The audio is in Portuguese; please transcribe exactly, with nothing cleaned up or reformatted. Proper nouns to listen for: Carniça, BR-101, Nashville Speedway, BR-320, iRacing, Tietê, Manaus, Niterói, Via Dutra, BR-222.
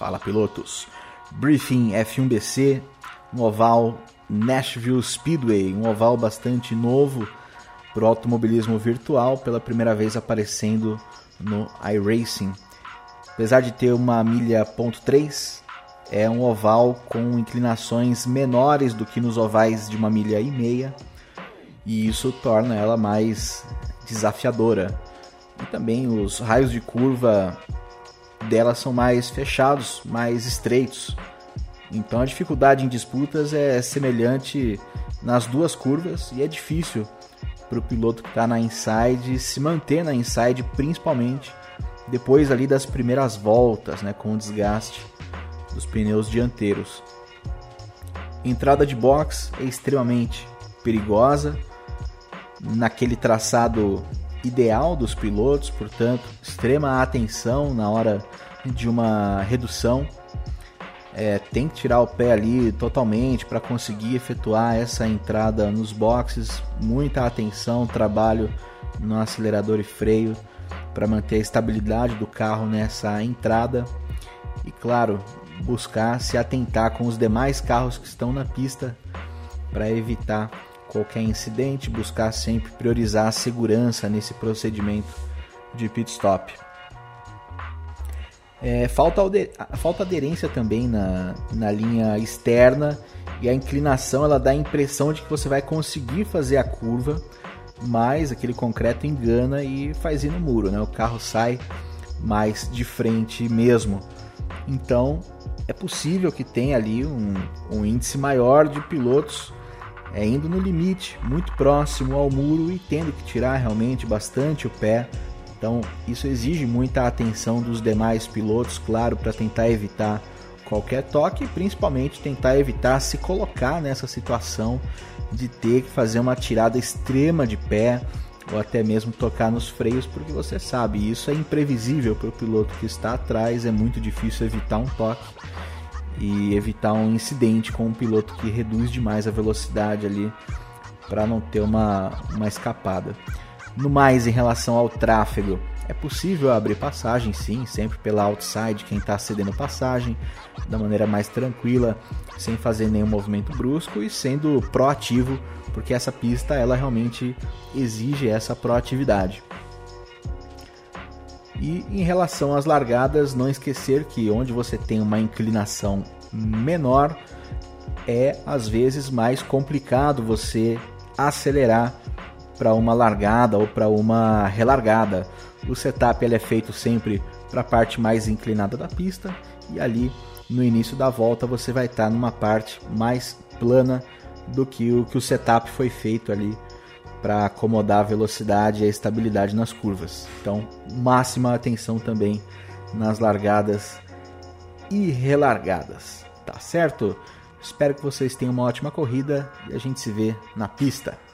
Fala, pilotos. Briefing F um B C, um oval Nashville Speedway, um oval bastante novo para o automobilismo virtual, pela primeira vez aparecendo no iRacing. Apesar de ter uma milha zero ponto três, é um oval com inclinações menores do que nos ovais de uma milha e meia, e isso torna ela mais desafiadora. E também os raios de curva dela são mais fechados, mais estreitos. Então a dificuldade em disputas é semelhante nas duas curvas, e é difícil para o piloto que está na inside se manter na inside, principalmente depois ali das primeiras voltas, né, com o desgaste dos pneus dianteiros. Entrada de box é extremamente perigosa, naquele traçado ideal dos pilotos, portanto, extrema atenção na hora de uma redução. É, tem que tirar o pé ali totalmente para conseguir efetuar essa entrada nos boxes. Muita atenção, trabalho no acelerador e freio para manter a estabilidade do carro nessa entrada. E claro, buscar se atentar com os demais carros que estão na pista para evitar qualquer incidente, buscar sempre priorizar a segurança nesse procedimento de pit stop. É, falta, falta aderência também na, na linha externa, e a inclinação ela dá a impressão de que você vai conseguir fazer a curva, mas aquele concreto engana e faz ir no muro, né? O carro sai mais de frente mesmo. Então é possível que tenha ali um, um índice maior de pilotos é indo no limite, muito próximo ao muro, e tendo que tirar realmente bastante o pé. Então isso exige muita atenção dos demais pilotos, claro, para tentar evitar qualquer toque, e principalmente tentar evitar se colocar nessa situação de ter que fazer uma tirada extrema de pé, ou até mesmo tocar nos freios, porque você sabe, isso é imprevisível para o piloto que está atrás, é muito difícil evitar um toque e evitar um incidente com um piloto que reduz demais a velocidade ali para não ter uma, uma escapada. No mais, em relação ao tráfego, é possível abrir passagem sim, sempre pela outside, quem está cedendo passagem, da maneira mais tranquila, sem fazer nenhum movimento brusco e sendo proativo, porque essa pista ela realmente exige essa proatividade. E em relação às largadas, não esquecer que onde você tem uma inclinação menor, é às vezes mais complicado você acelerar para uma largada ou para uma relargada. O setup ele é feito sempre para a parte mais inclinada da pista, e ali no início da volta você vai estar tá numa parte mais plana do que o que o setup foi feito ali para acomodar a velocidade e a estabilidade nas curvas. Então, máxima atenção também nas largadas e relargadas, tá certo? Espero que vocês tenham uma ótima corrida e a gente se vê na pista.